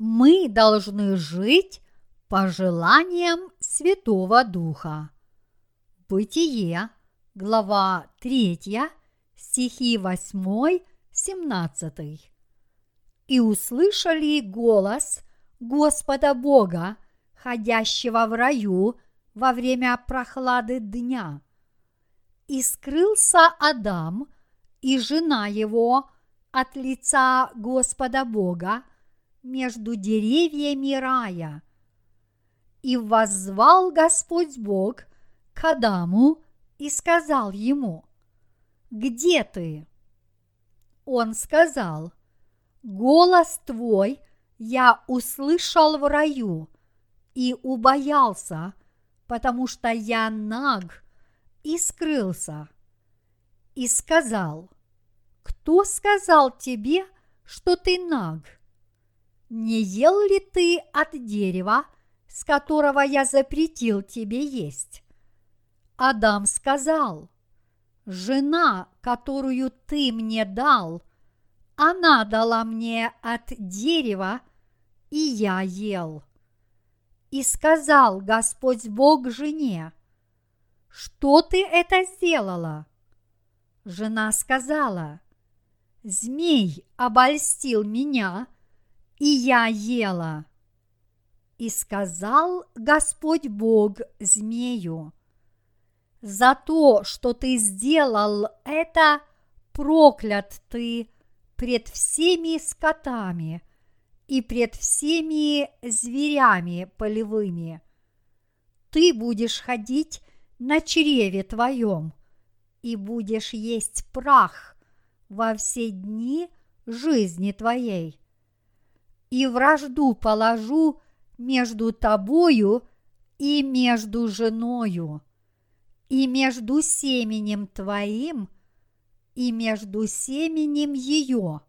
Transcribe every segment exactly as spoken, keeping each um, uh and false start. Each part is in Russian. мы должны жить по желаниям Святого Духа. Бытие, глава третья, стихи восьмой-семнадцатый. «И услышали голос Господа Бога, ходящего в раю во время прохлады дня. И скрылся Адам и жена его от лица Господа Бога между деревьями рая. И воззвал Господь Бог к Адаму и сказал ему: где ты? Он сказал: голос твой я услышал в раю и убоялся, потому что я наг и скрылся. И сказал: кто сказал тебе, что ты наг? Не ел ли ты от дерева, с которого я запретил тебе есть? Адам сказал: жена, которую ты мне дал, она дала мне от дерева, и я ел. И сказал Господь Бог жене: что ты это сделала? Жена сказала: змей обольстил меня, и я ела. И сказал Господь Бог змею: за то, что ты сделал это, проклят ты пред всеми скотами и пред всеми зверями полевыми. Ты будешь ходить на чреве твоем и будешь есть прах во все дни жизни твоей. И вражду положу между тобою и между женою, и между семенем твоим, и между семенем ее.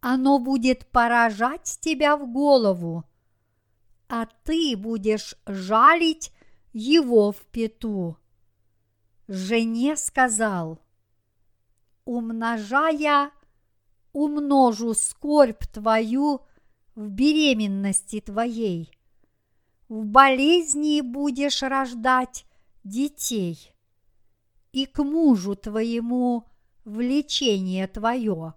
Оно будет поражать тебя в голову, а ты будешь жалить его в пяту». Жене сказал: умножая, умножу скорбь твою в беременности твоей, в болезни будешь рождать детей, и к мужу твоему влечение твое,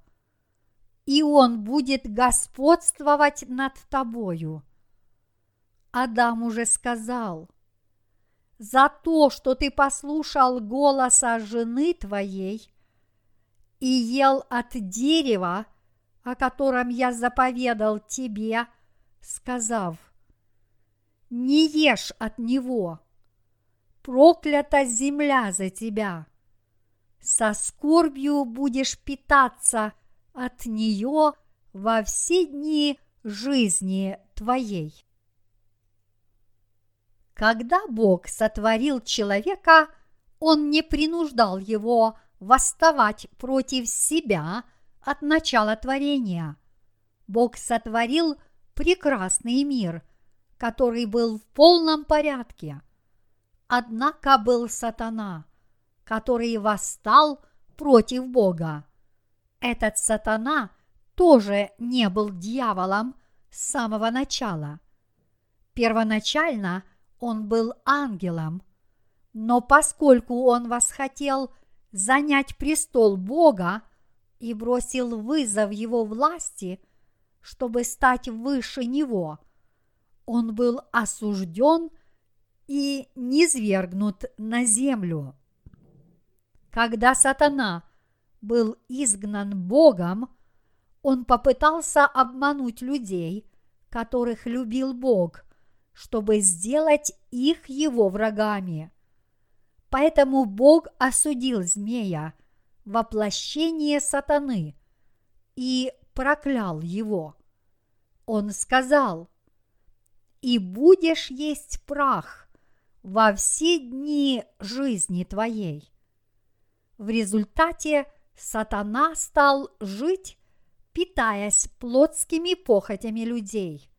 и он будет господствовать над тобою. Адам уже сказал: за то, что ты послушал голоса жены твоей и ел от дерева, о котором я заповедал тебе, сказав: не ешь от него, проклята земля за тебя, со скорбью будешь питаться от нее во все дни жизни твоей. Когда Бог сотворил человека, Он не принуждал его восставать против себя от начала творения. Бог сотворил прекрасный мир, который был в полном порядке. Однако был сатана, который восстал против Бога. Этот сатана тоже не был дьяволом с самого начала. Первоначально он был ангелом, но поскольку он восхотел занять престол Бога и бросил вызов его власти, чтобы стать выше него, он был осужден и низвергнут на землю. Когда сатана был изгнан Богом, он попытался обмануть людей, которых любил Бог, чтобы сделать их его врагами. Поэтому Бог осудил змея, воплощение сатаны, и проклял его. Он сказал: «И будешь есть прах во все дни жизни твоей». В результате сатана стал жить, питаясь плотскими похотями людей.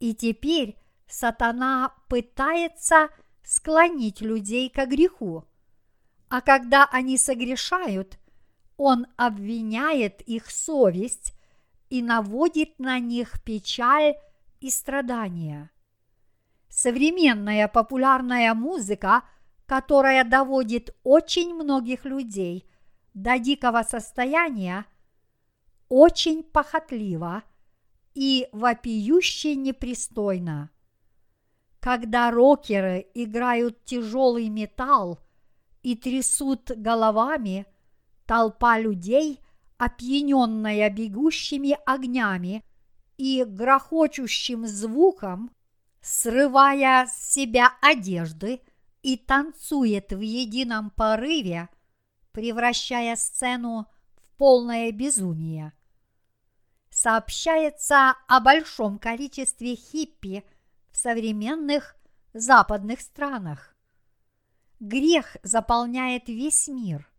И теперь сатана пытается склонить людей ко греху, а когда они согрешают, он обвиняет их совесть и наводит на них печаль и страдания. Современная популярная музыка, которая доводит очень многих людей до дикого состояния, очень похотлива и вопиюще непристойна. Когда рокеры играют тяжелый металл и трясут головами, толпа людей, опьяненная бегущими огнями и грохочущим звуком, срывая с себя одежды и танцует в едином порыве, превращая сцену в полное безумие. Сообщается о большом количестве хиппи в современных западных странах. Грех заполняет весь мир.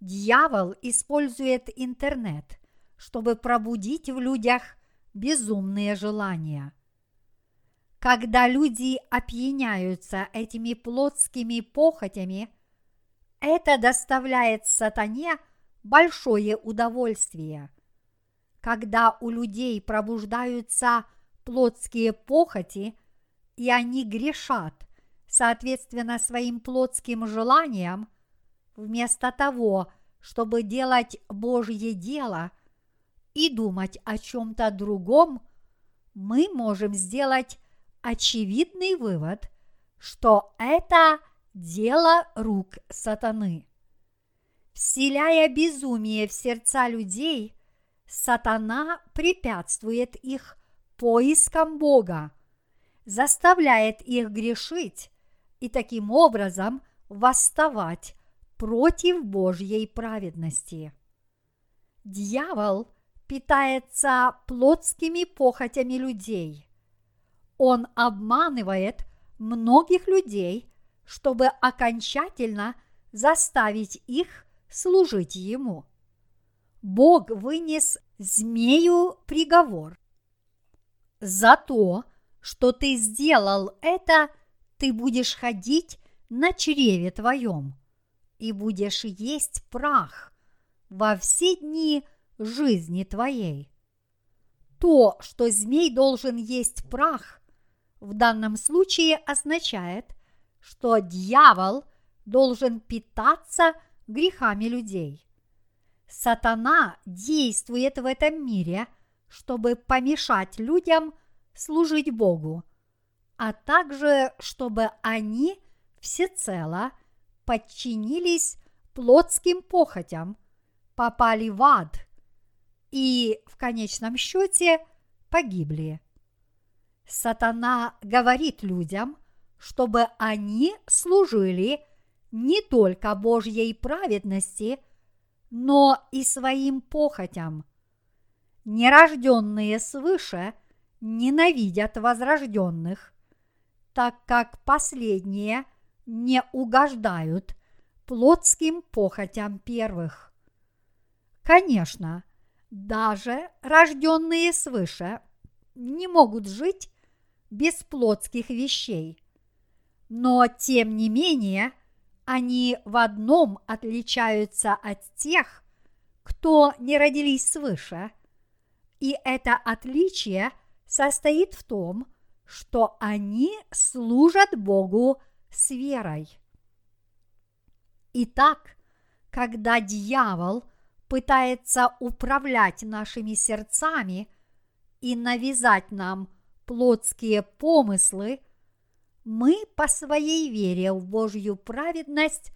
Дьявол использует интернет, чтобы пробудить в людях безумные желания. Когда люди опьяняются этими плотскими похотями, это доставляет сатане большое удовольствие. Когда у людей пробуждаются плотские похоти, и они грешат, соответственно, своим плотским желаниям, вместо того, чтобы делать Божье дело и думать о чем-то другом, мы можем сделать очевидный вывод, что это дело рук сатаны. Вселяя безумие в сердца людей, сатана препятствует их поискам Бога, заставляет их грешить и таким образом восставать против Божьей праведности. Дьявол питается плотскими похотями людей. Он обманывает многих людей, чтобы окончательно заставить их служить ему. Бог вынес змею приговор. За то, что ты сделал это, ты будешь ходить на чреве твоем и будешь есть прах во все дни жизни твоей. То, что змей должен есть прах, в данном случае означает, что дьявол должен питаться грехами людей. Сатана действует в этом мире, чтобы помешать людям служить Богу, а также чтобы они всецело подчинились плотским похотям, попали в ад и в конечном счете погибли. Сатана говорит людям, чтобы они служили не только Божьей праведности, но и своим похотям. Нерожденные свыше ненавидят возрожденных, так как последние не угождают плотским похотям первых. Конечно, даже рожденные свыше не могут жить без плотских вещей. Но, тем не менее, они в одном отличаются от тех, кто не родились свыше. И это отличие состоит в том, что они служат Богу с верой. Итак, когда дьявол пытается управлять нашими сердцами и навязать нам плотские помыслы, мы по своей вере в Божью праведность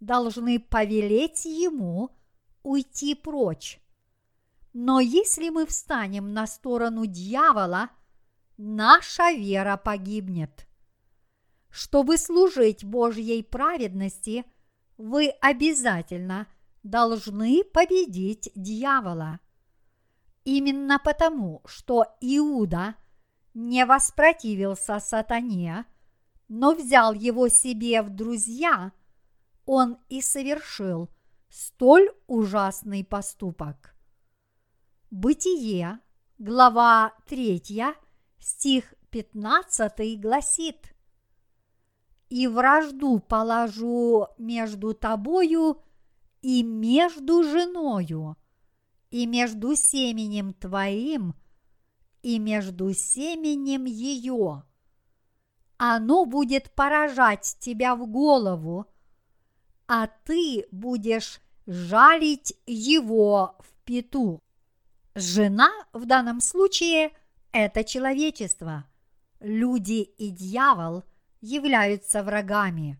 должны повелеть ему уйти прочь. Но если мы встанем на сторону дьявола, наша вера погибнет. Чтобы служить Божьей праведности, вы обязательно должны победить дьявола. Именно потому, что Иуда не воспротивился сатане, но взял его себе в друзья, он и совершил столь ужасный поступок. Бытие, глава третья, стих пятнадцатый гласит: «И вражду положу между тобою и между женою, и между семенем твоим, и между семенем ее. Оно будет поражать тебя в голову, а ты будешь жалить его в пету». Жена в данном случае – это человечество. Люди и дьявол являются врагами.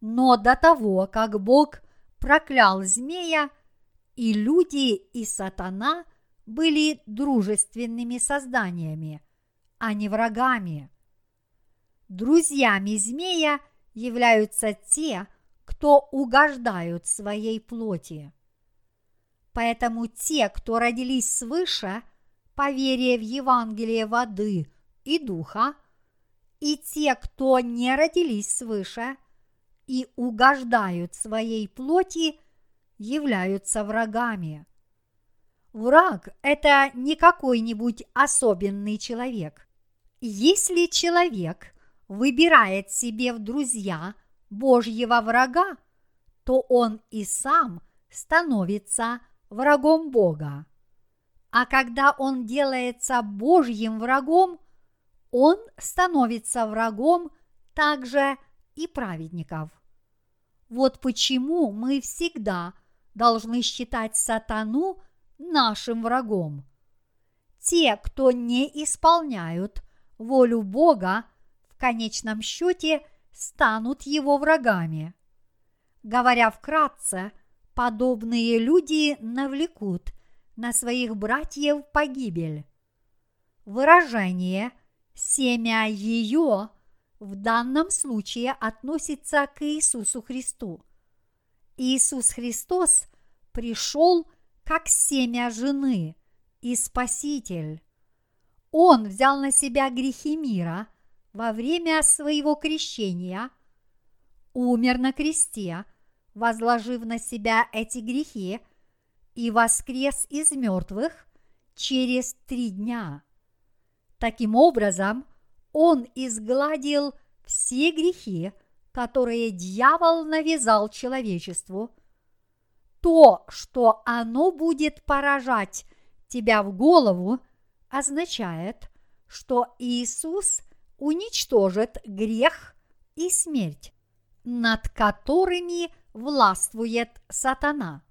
Но до того, как Бог проклял змея, и люди, и сатана были дружественными созданиями, а не врагами. Друзьями змея являются те, кто угождают своей плоти. Поэтому те, кто родились свыше, по вере в Евангелие воды и духа, и те, кто не родились свыше и угождают своей плоти, являются врагами. Враг – это не какой-нибудь особенный человек. Если человек выбирает себе в друзья Божьего врага, то он и сам становится врагом Бога. А когда он делается Божьим врагом, он становится врагом также и праведников. Вот почему мы всегда должны считать сатану нашим врагом. Те, кто не исполняют волю Бога, в конечном счете станут его врагами. Говоря вкратце, подобные люди навлекут на своих братьев погибель. Выражение «семя ее» в данном случае относится к Иисусу Христу. Иисус Христос пришел как семя жены и Спаситель. Он взял на себя грехи мира во время своего крещения, умер на кресте, возложив на себя эти грехи, и воскрес из мертвых через три дня. Таким образом, он изгладил все грехи, которые дьявол навязал человечеству. То, что оно будет поражать тебя в голову, означает, что Иисус уничтожит грех и смерть, над которыми властвует сатана.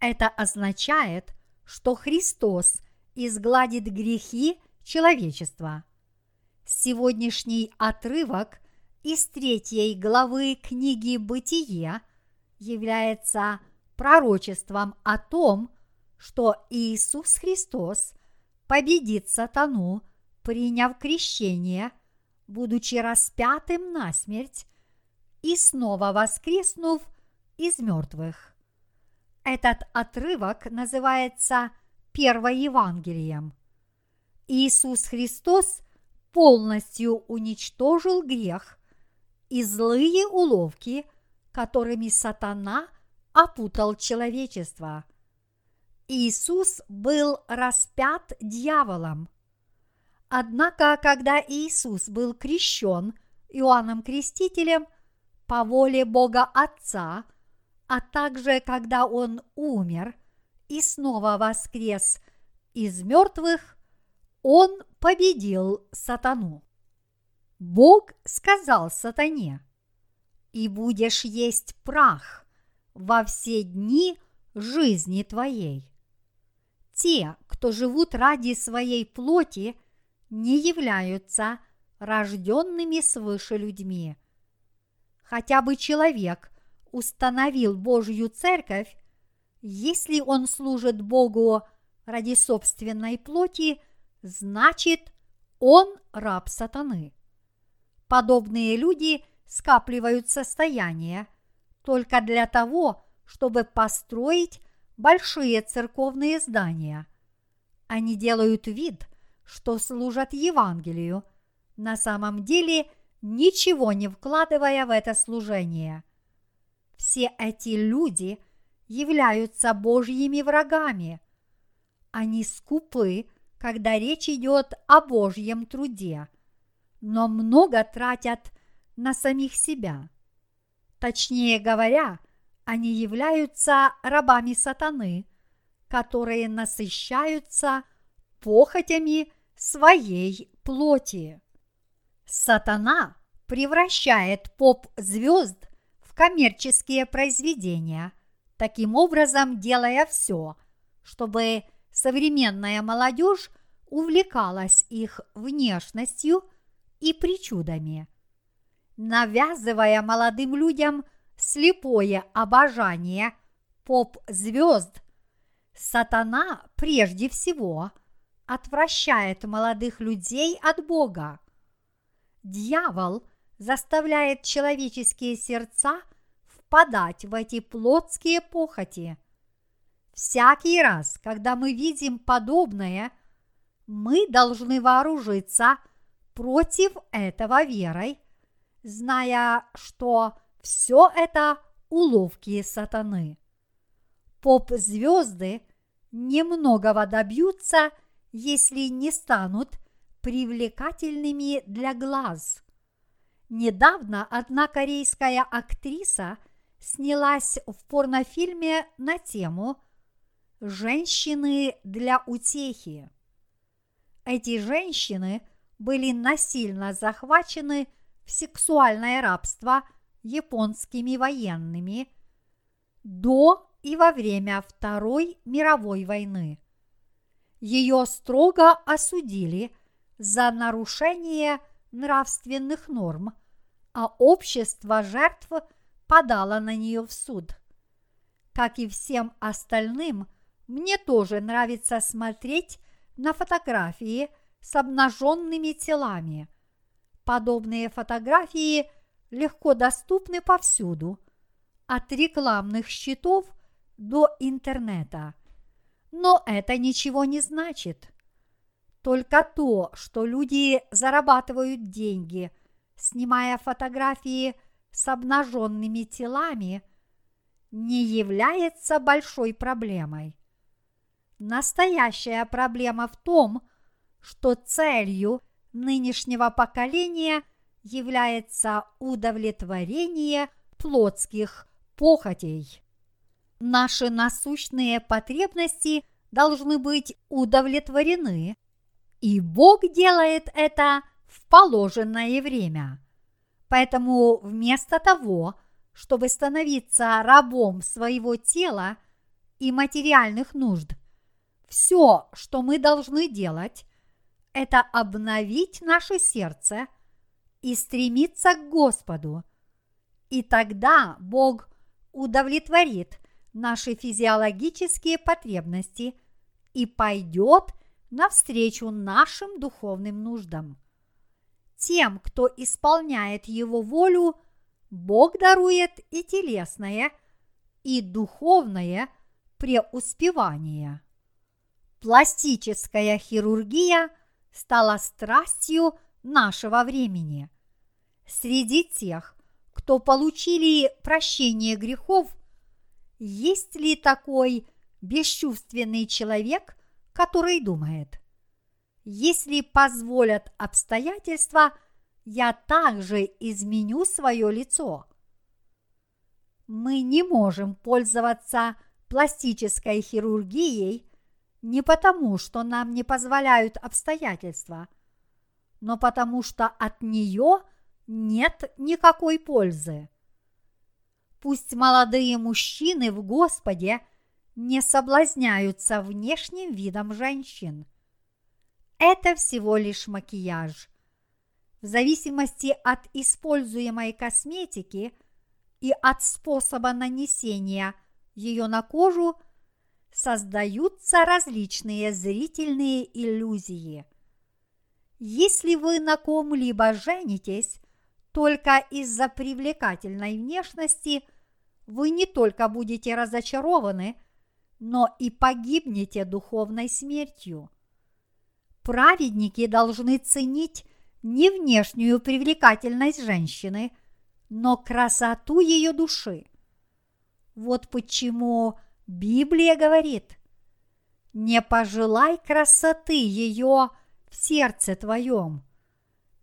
Это означает, что Христос изгладит грехи человечества. Сегодняшний отрывок из третьей главы книги «Бытие» является пророчеством о том, что Иисус Христос победит сатану, приняв крещение, будучи распятым насмерть, и снова воскреснув из мертвых. Этот отрывок называется Первоевангелием. Иисус Христос полностью уничтожил грех и злые уловки, которыми сатана опутал человечество. Иисус был распят дьяволом. Однако, когда Иисус был крещен Иоанном Крестителем, по воле Бога Отца, а также когда он умер и снова воскрес из мертвых, он победил сатану. Бог сказал сатане: «И будешь есть прах во все дни жизни твоей». Те, кто живут ради своей плоти, не являются рожденными свыше людьми. Хотя бы человек установил Божью церковь, если он служит Богу ради собственной плоти, значит, он раб сатаны. Подобные люди скапливают состояние только для того, чтобы построить большие церковные здания. Они делают вид, что служат Евангелию, на самом деле – ничего не вкладывая в это служение. Все эти люди являются Божьими врагами. Они скупы, когда речь идет о Божьем труде, но много тратят на самих себя. Точнее говоря, они являются рабами сатаны которые насыщаются похотями своей плоти. Сатана превращает поп-звезд в коммерческие произведения, таким образом делая все, чтобы современная молодежь увлекалась их внешностью и причудами. Навязывая молодым людям слепое обожание поп-звезд, Сатана прежде всего отвращает молодых людей от Бога. Дьявол заставляет человеческие сердца впадать в эти плотские похоти. Всякий раз, когда мы видим подобное, мы должны вооружиться против этого верой, зная, что все это уловки сатаны. Поп-звезды немногого добьются, если не станут привлекательными для глаз. Недавно одна корейская актриса снялась в порнофильме на тему «Женщины для утехи». Эти женщины были насильно захвачены в сексуальное рабство японскими военными до и во время Второй мировой войны. Ее строго осудили за нарушение нравственных норм, а общество жертв подало на нее в суд. Как и всем остальным, мне тоже нравится смотреть на фотографии с обнаженными телами. Подобные фотографии легко доступны повсюду, от рекламных щитов до интернета. Но это ничего не значит. Только то, что люди зарабатывают деньги, снимая фотографии с обнаженными телами, не является большой проблемой. Настоящая проблема в том, что целью нынешнего поколения является удовлетворение плотских похотей. Наши насущные потребности должны быть удовлетворены, и Бог делает это в положенное время. Поэтому вместо того, чтобы становиться рабом своего тела и материальных нужд, все, что мы должны делать, это обновить наше сердце и стремиться к Господу. И тогда Бог удовлетворит наши физиологические потребности и пойдет навстречу нашим духовным нуждам. Тем, кто исполняет Его волю, Бог дарует и телесное, и духовное преуспевание. Пластическая хирургия стала страстью нашего времени. Среди тех, кто получили прощение грехов, есть ли такой бесчувственный человек, который думает: если позволят обстоятельства, я также изменю свое лицо? Мы не можем пользоваться пластической хирургией не потому, что нам не позволяют обстоятельства, но потому, что от нее нет никакой пользы. Пусть молодые мужчины в Господе не соблазняются внешним видом женщин. Это всего лишь макияж. В зависимости от используемой косметики и от способа нанесения ее на кожу создаются различные зрительные иллюзии. Если вы на ком-либо женитесь только из-за привлекательной внешности, вы не только будете разочарованы, но и погибнете духовной смертью. Праведники должны ценить не внешнюю привлекательность женщины, но красоту ее души. Вот почему Библия говорит: «Не пожелай красоты ее в сердце твоем,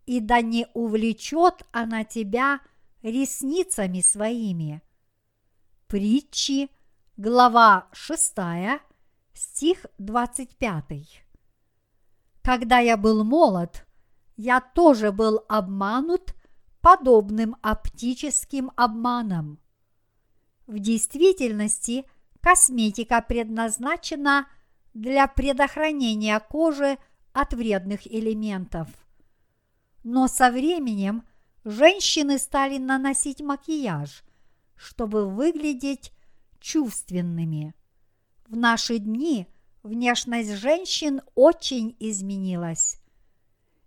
и да не увлечет она тебя ресницами своими». Притчи, глава шестая, стих двадцать пятый. «Когда я был молод, я тоже был обманут подобным оптическим обманом». В действительности косметика предназначена для предохранения кожи от вредных элементов. Но со временем женщины стали наносить макияж, чтобы выглядеть чувственными. В наши дни внешность женщин очень изменилась.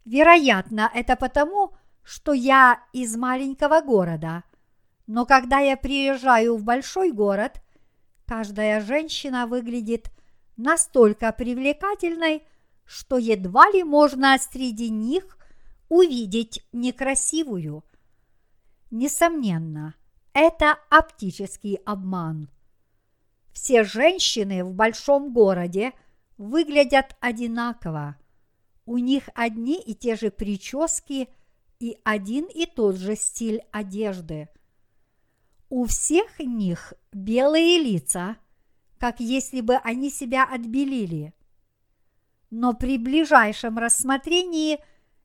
Вероятно, это потому, что я из маленького города, но когда я приезжаю в большой город, каждая женщина выглядит настолько привлекательной, что едва ли можно среди них увидеть некрасивую. Несомненно, это оптический обман. Все женщины в большом городе выглядят одинаково. У них одни и те же прически и один и тот же стиль одежды. У всех них белые лица, как если бы они себя отбелили. Но при ближайшем рассмотрении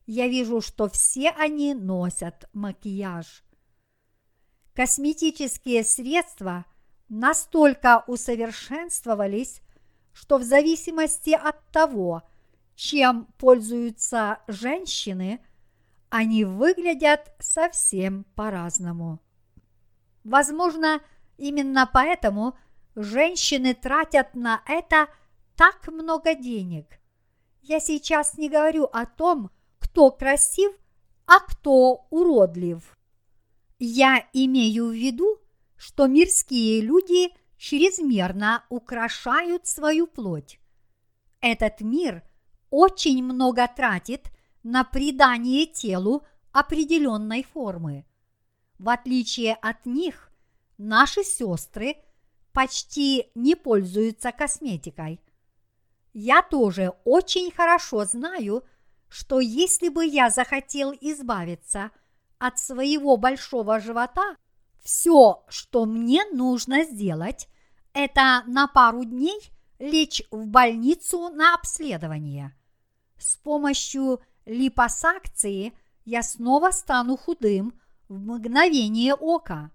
я вижу, что все они носят макияж. Косметические средства настолько усовершенствовались, что в зависимости от того, чем пользуются женщины, они выглядят совсем по-разному. Возможно, именно поэтому женщины тратят на это так много денег. Я сейчас не говорю о том, кто красив, а кто уродлив. Я имею в виду, что мирские люди чрезмерно украшают свою плоть. Этот мир очень много тратит на придание телу определенной формы. В отличие от них, наши сестры почти не пользуются косметикой. Я тоже очень хорошо знаю, что если бы я захотел избавиться от своего большого живота, все, что мне нужно сделать, это на пару дней лечь в больницу на обследование. С помощью липосакции я снова стану худым в мгновение ока.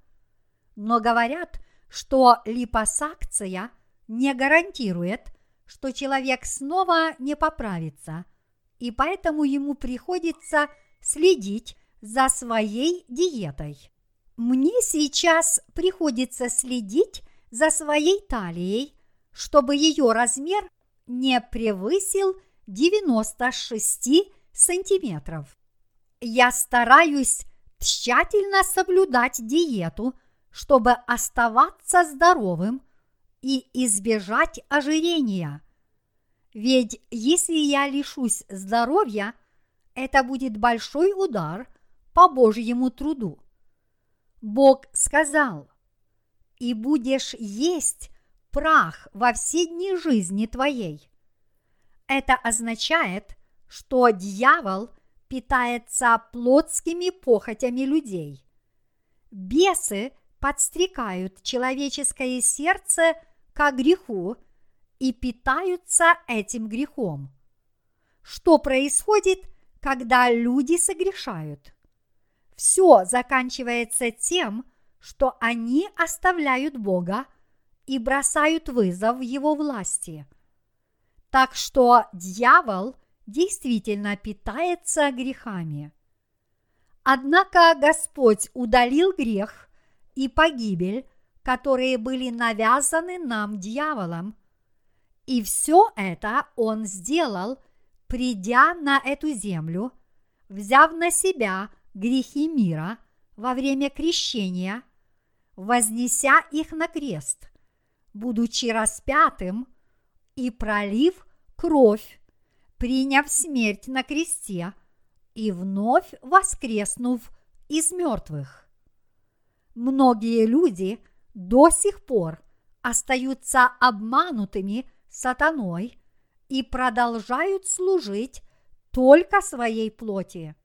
Но говорят, что липосакция не гарантирует, что человек снова не поправится, и поэтому ему приходится следить за своей диетой. Мне сейчас приходится следить за своей талией, чтобы ее размер не превысил девяносто шесть сантиметров. Я стараюсь тщательно соблюдать диету, чтобы оставаться здоровым и избежать ожирения. Ведь если я лишусь здоровья, это будет большой удар по Божьему труду. Бог сказал: «И будешь есть прах во все дни жизни твоей». Это означает, что дьявол питается плотскими похотями людей. Бесы подстрекают человеческое сердце ко греху и питаются этим грехом. Что происходит, когда люди согрешают? Все заканчивается тем, что они оставляют Бога и бросают вызов Его власти. Так что дьявол действительно питается грехами. Однако Господь удалил грех и погибель, которые были навязаны нам дьяволом. И все это Он сделал, придя на эту землю, взяв на себя грехи мира во время крещения, вознеся их на крест, будучи распятым, и пролив кровь, приняв смерть на кресте и вновь воскреснув из мертвых. Многие люди до сих пор остаются обманутыми сатаной и продолжают служить только своей плоти.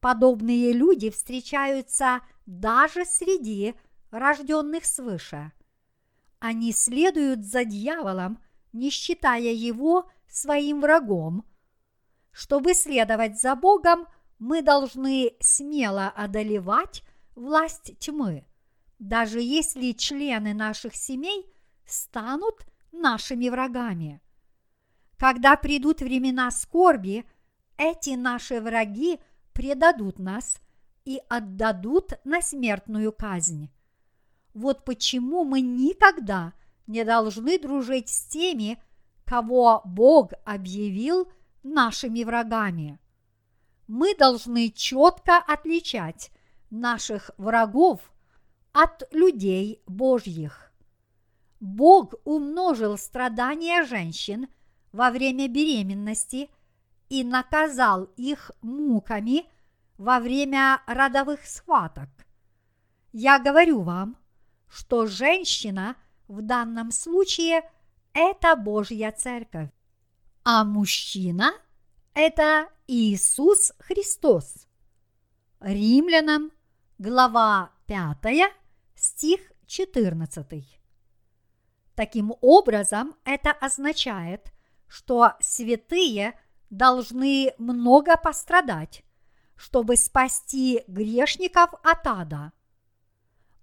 Подобные люди встречаются даже среди рожденных свыше. Они следуют за дьяволом, не считая его своим врагом. Чтобы следовать за Богом, мы должны смело одолевать власть тьмы, даже если члены наших семей станут нашими врагами. Когда придут времена скорби, эти наши враги предадут нас и отдадут на смертную казнь. Вот почему мы никогда не должны дружить с теми, кого Бог объявил нашими врагами. Мы должны четко отличать наших врагов от людей Божьих. Бог умножил страдания женщин во время беременности и наказал их муками во время родовых схваток. Я говорю вам, что женщина в данном случае – это Божья Церковь, а мужчина – это Иисус Христос. Римлянам, глава пятая, стих четырнадцатый. Таким образом, это означает, что святые должны много пострадать, чтобы спасти грешников от ада.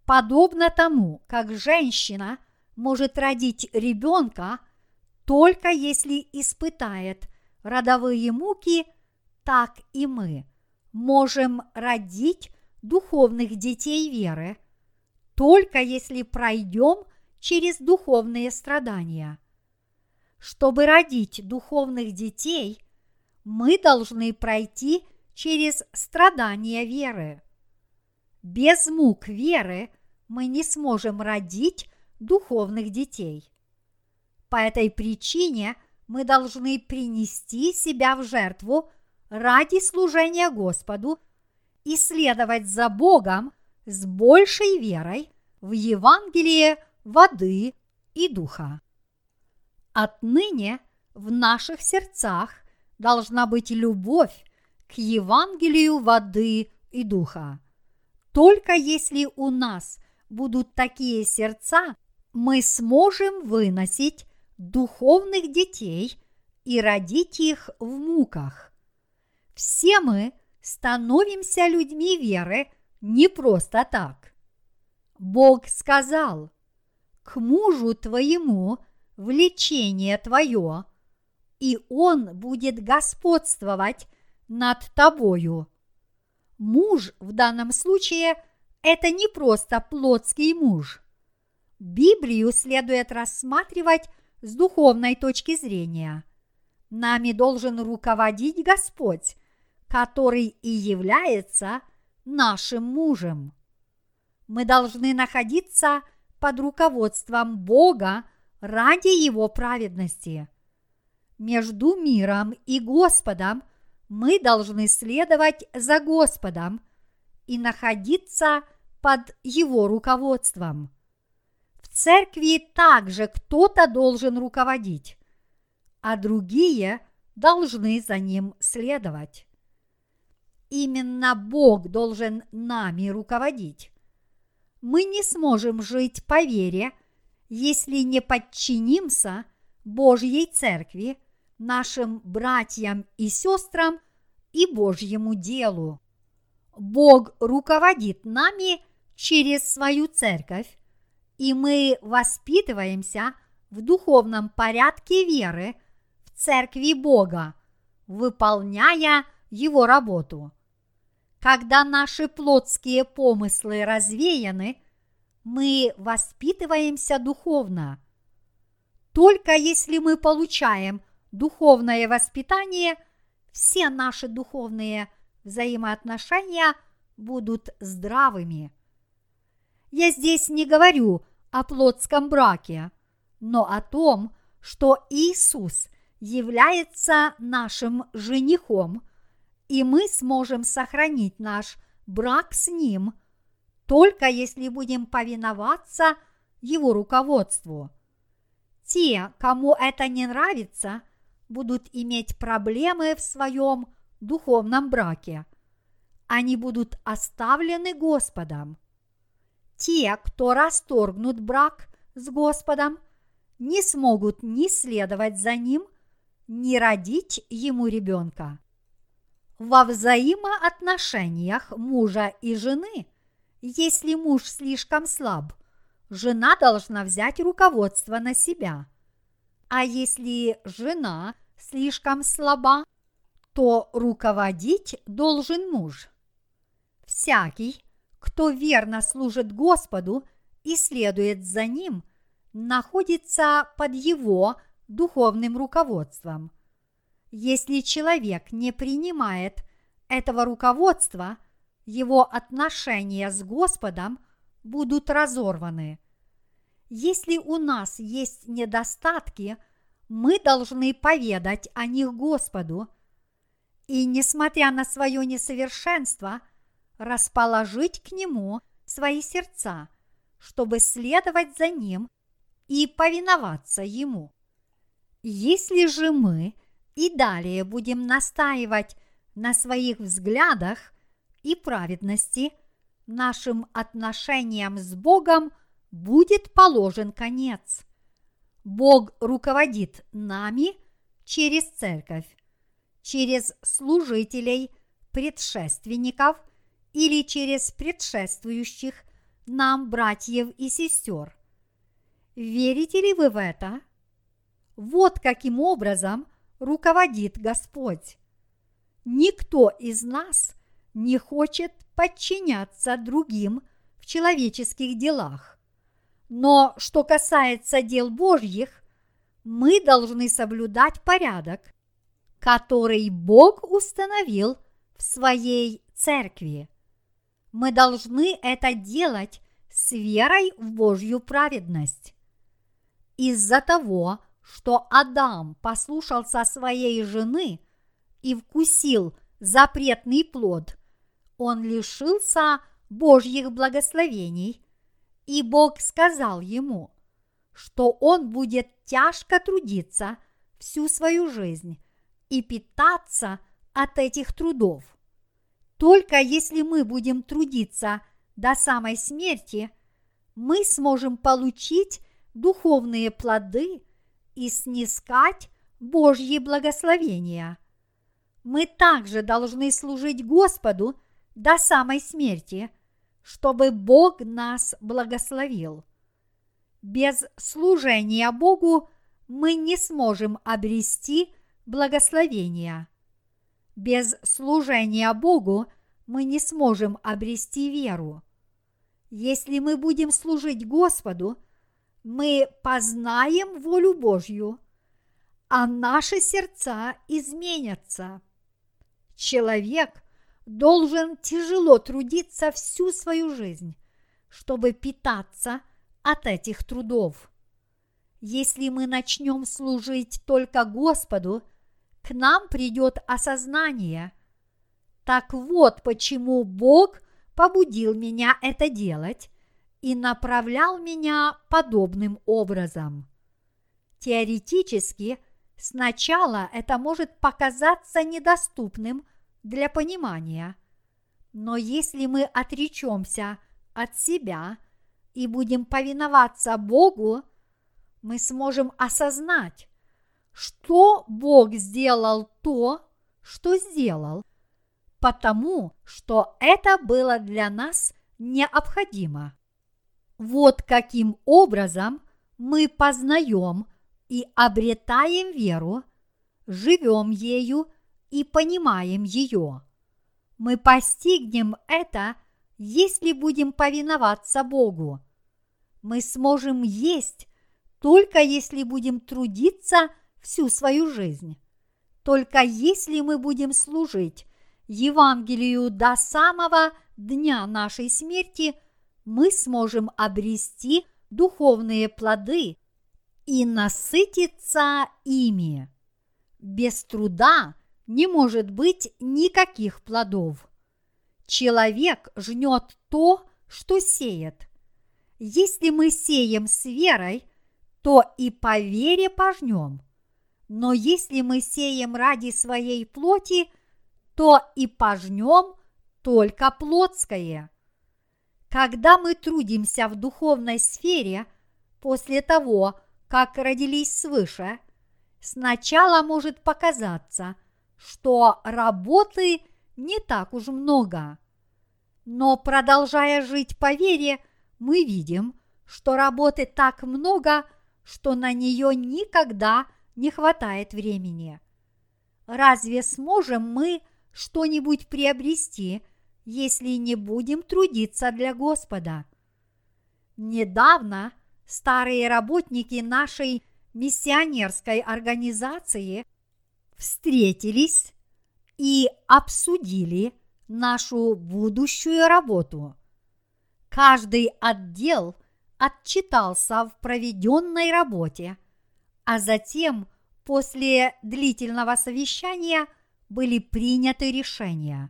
Подобно тому, как женщина может родить ребенка, только если испытает родовые муки, так и мы можем родить духовных детей веры, только если пройдем через духовные страдания. Чтобы родить духовных детей, мы должны пройти через страдания веры. Без мук веры мы не сможем родить духовных детей. По этой причине мы должны принести себя в жертву ради служения Господу и следовать за Богом с большей верой в Евангелие воды и духа. Отныне в наших сердцах должна быть любовь к Евангелию воды и духа. Только если у нас будут такие сердца, мы сможем выносить духовных детей и родить их в муках. Все мы становимся людьми веры не просто так. Бог сказал: «К мужу твоему влечение твое, и он будет господствовать над тобою». Муж в данном случае – это не просто плотский муж. Библию следует рассматривать с духовной точки зрения. Нами должен руководить Господь, который и является нашим мужем. Мы должны находиться под руководством Бога ради Его праведности. Между миром и Господом мы должны следовать за Господом и находиться под Его руководством. В церкви также кто-то должен руководить, а другие должны за ним следовать. Именно Бог должен нами руководить. Мы не сможем жить по вере, если не подчинимся Божьей Церкви, нашим братьям и сестрам и Божьему делу. Бог руководит нами через свою церковь, и мы воспитываемся в духовном порядке веры в церкви Бога, выполняя Его работу. Когда наши плотские помыслы развеяны, мы воспитываемся духовно. Только если мы получаем духовное воспитание, все наши духовные взаимоотношения будут здравыми. Я здесь не говорю о плотском браке, но о том, что Иисус является нашим женихом, и мы сможем сохранить наш брак с Ним, только если будем повиноваться Его руководству. Те, кому это не нравится, будут иметь проблемы в своем духовном браке. Они будут оставлены Господом. Те, кто расторгнут брак с Господом, не смогут ни следовать за ним, ни родить ему ребенка. Во взаимоотношениях мужа и жены, если муж слишком слаб, жена должна взять руководство на себя. А если жена слишком слаба, то руководить должен муж. Всякий, кто верно служит Господу и следует за Ним, находится под Его духовным руководством. Если человек не принимает этого руководства, его отношения с Господом будут разорваны. Если у нас есть недостатки, мы должны поведать о них Господу и, несмотря на свое несовершенство, расположить к Нему свои сердца, чтобы следовать за Ним и повиноваться Ему. Если же мы и далее будем настаивать на своих взглядах и праведности, нашим отношениям с Богом будет положен конец. Бог руководит нами через церковь, через служителей, предшественников или через предшествующих нам братьев и сестер. Верите ли вы в это? Вот каким образом руководит Господь. Никто из нас не хочет подчиняться другим в человеческих делах. Но что касается дел Божьих, мы должны соблюдать порядок, который Бог установил в своей церкви. Мы должны это делать с верой в Божью праведность. Из-за того, что Адам послушался своей жены и вкусил запретный плод, он лишился Божьих благословений, и Бог сказал ему, что он будет тяжко трудиться всю свою жизнь и питаться от этих трудов. Только если мы будем трудиться до самой смерти, мы сможем получить духовные плоды и снискать Божьи благословения. Мы также должны служить Господу до самой смерти, чтобы Бог нас благословил. Без служения Богу мы не сможем обрести благословения. Без служения Богу мы не сможем обрести веру. Если мы будем служить Господу, мы познаем волю Божью, а наши сердца изменятся. Человек должен тяжело трудиться всю свою жизнь, чтобы питаться от этих трудов. Если мы начнем служить только Господу, к нам придет осознание. Так вот почему Бог побудил меня это делать и направлял меня подобным образом. Теоретически, сначала это может показаться недоступным для понимания, но если мы отречемся от себя и будем повиноваться Богу, мы сможем осознать, что Бог сделал то, что сделал, потому что это было для нас необходимо. Вот каким образом мы познаем и обретаем веру, живем ею и понимаем ее. Мы постигнем это, если будем повиноваться Богу. Мы сможем есть, только если будем трудиться всю свою жизнь. Только если мы будем служить Евангелию до самого дня нашей смерти, мы сможем обрести духовные плоды и насытиться ими. Без труда не может быть никаких плодов. Человек жнет то, что сеет. Если мы сеем с верой, то и по вере пожнем. Но если мы сеем ради своей плоти, то и пожнем только плотское. Когда мы трудимся в духовной сфере, после того, как родились свыше, сначала может показаться, что работы не так уж много. Но, продолжая жить по вере, мы видим, что работы так много, что на нее никогда не хватает времени. Разве сможем мы что-нибудь приобрести, если не будем трудиться для Господа? Недавно старые работники нашей миссионерской организации встретились и обсудили нашу будущую работу. Каждый отдел отчитался в проведенной работе, а затем после длительного совещания были приняты решения.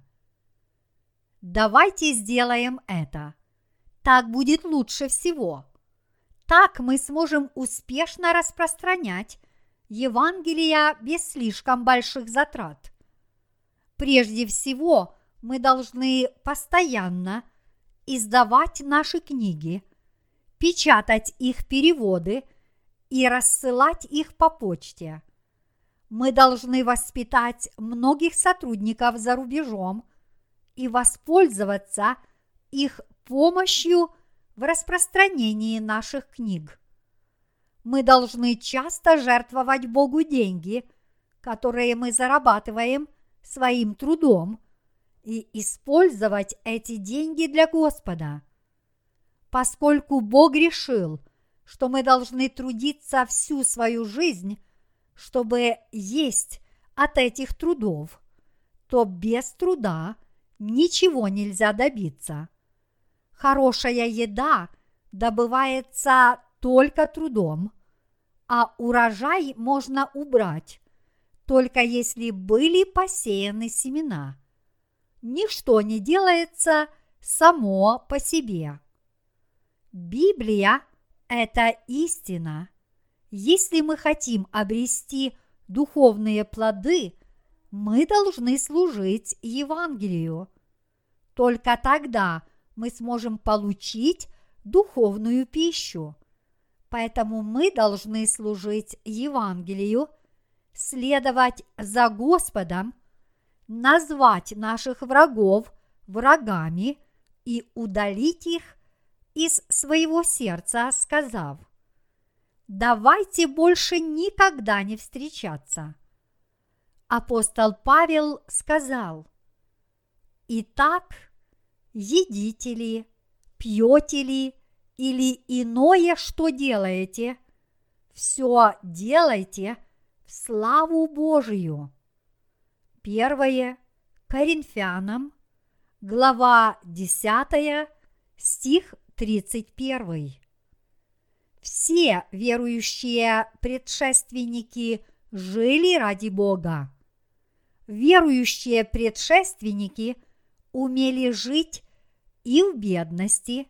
Давайте сделаем это. Так будет лучше всего. Так мы сможем успешно распространять Евангелие без слишком больших затрат. Прежде всего, мы должны постоянно издавать наши книги, печатать их переводы и рассылать их по почте. Мы должны воспитать многих сотрудников за рубежом и воспользоваться их помощью в распространении наших книг. Мы должны часто жертвовать Богу деньги, которые мы зарабатываем своим трудом, и использовать эти деньги для Господа. Поскольку Бог решил, что мы должны трудиться всю свою жизнь, чтобы есть от этих трудов, то без труда ничего нельзя добиться. Хорошая еда добывается только трудом, а урожай можно убрать, только если были посеяны семена. Ничто не делается само по себе. Библия – это истина. Если мы хотим обрести духовные плоды, мы должны служить Евангелию. Только тогда мы сможем получить духовную пищу. Поэтому мы должны служить Евангелию, следовать за Господом, назвать наших врагов врагами и удалить их из своего сердца, сказав: «Давайте больше никогда не встречаться». Апостол Павел сказал: «Итак, едите ли, пьете ли или иное, что делаете, все делайте в славу Божию». Первое Коринфянам, глава десятая, стих тридцать первый. Все верующие предшественники жили ради Бога. Верующие предшественники умели жить и в бедности,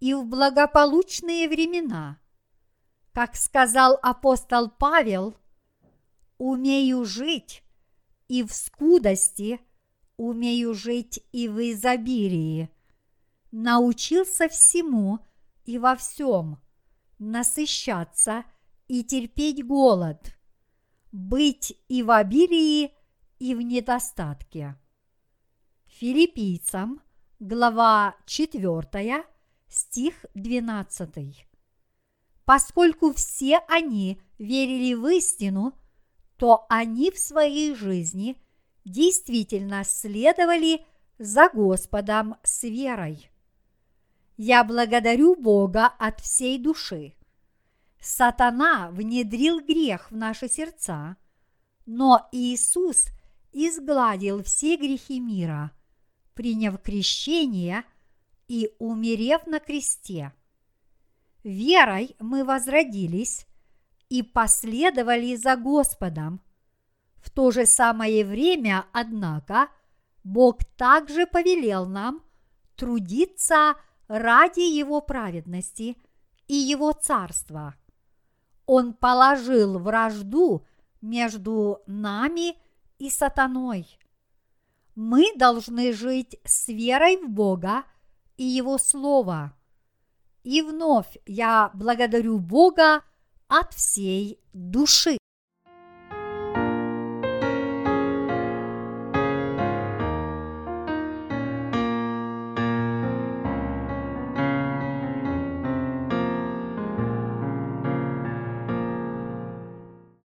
и в благополучные времена. Как сказал апостол Павел: «Умею жить и в скудости, умею жить и в изобилии. Научился всему и во всем, насыщаться и терпеть голод, быть и в обилии, и в недостатке». Филиппийцам, глава четвёртая, стих двенадцатый. Поскольку все они верили в истину, то они в своей жизни действительно следовали за Господом с верой. Я благодарю Бога от всей души. Сатана внедрил грех в наши сердца, но Иисус изгладил все грехи мира, приняв крещение и умерев на кресте. Верой мы возродились и последовали за Господом. В то же самое время, однако, Бог также повелел нам трудиться ради Его праведности и Его царства. Он положил вражду между нами и сатаной. Мы должны жить с верой в Бога и Его Слово. И вновь я благодарю Бога от всей души.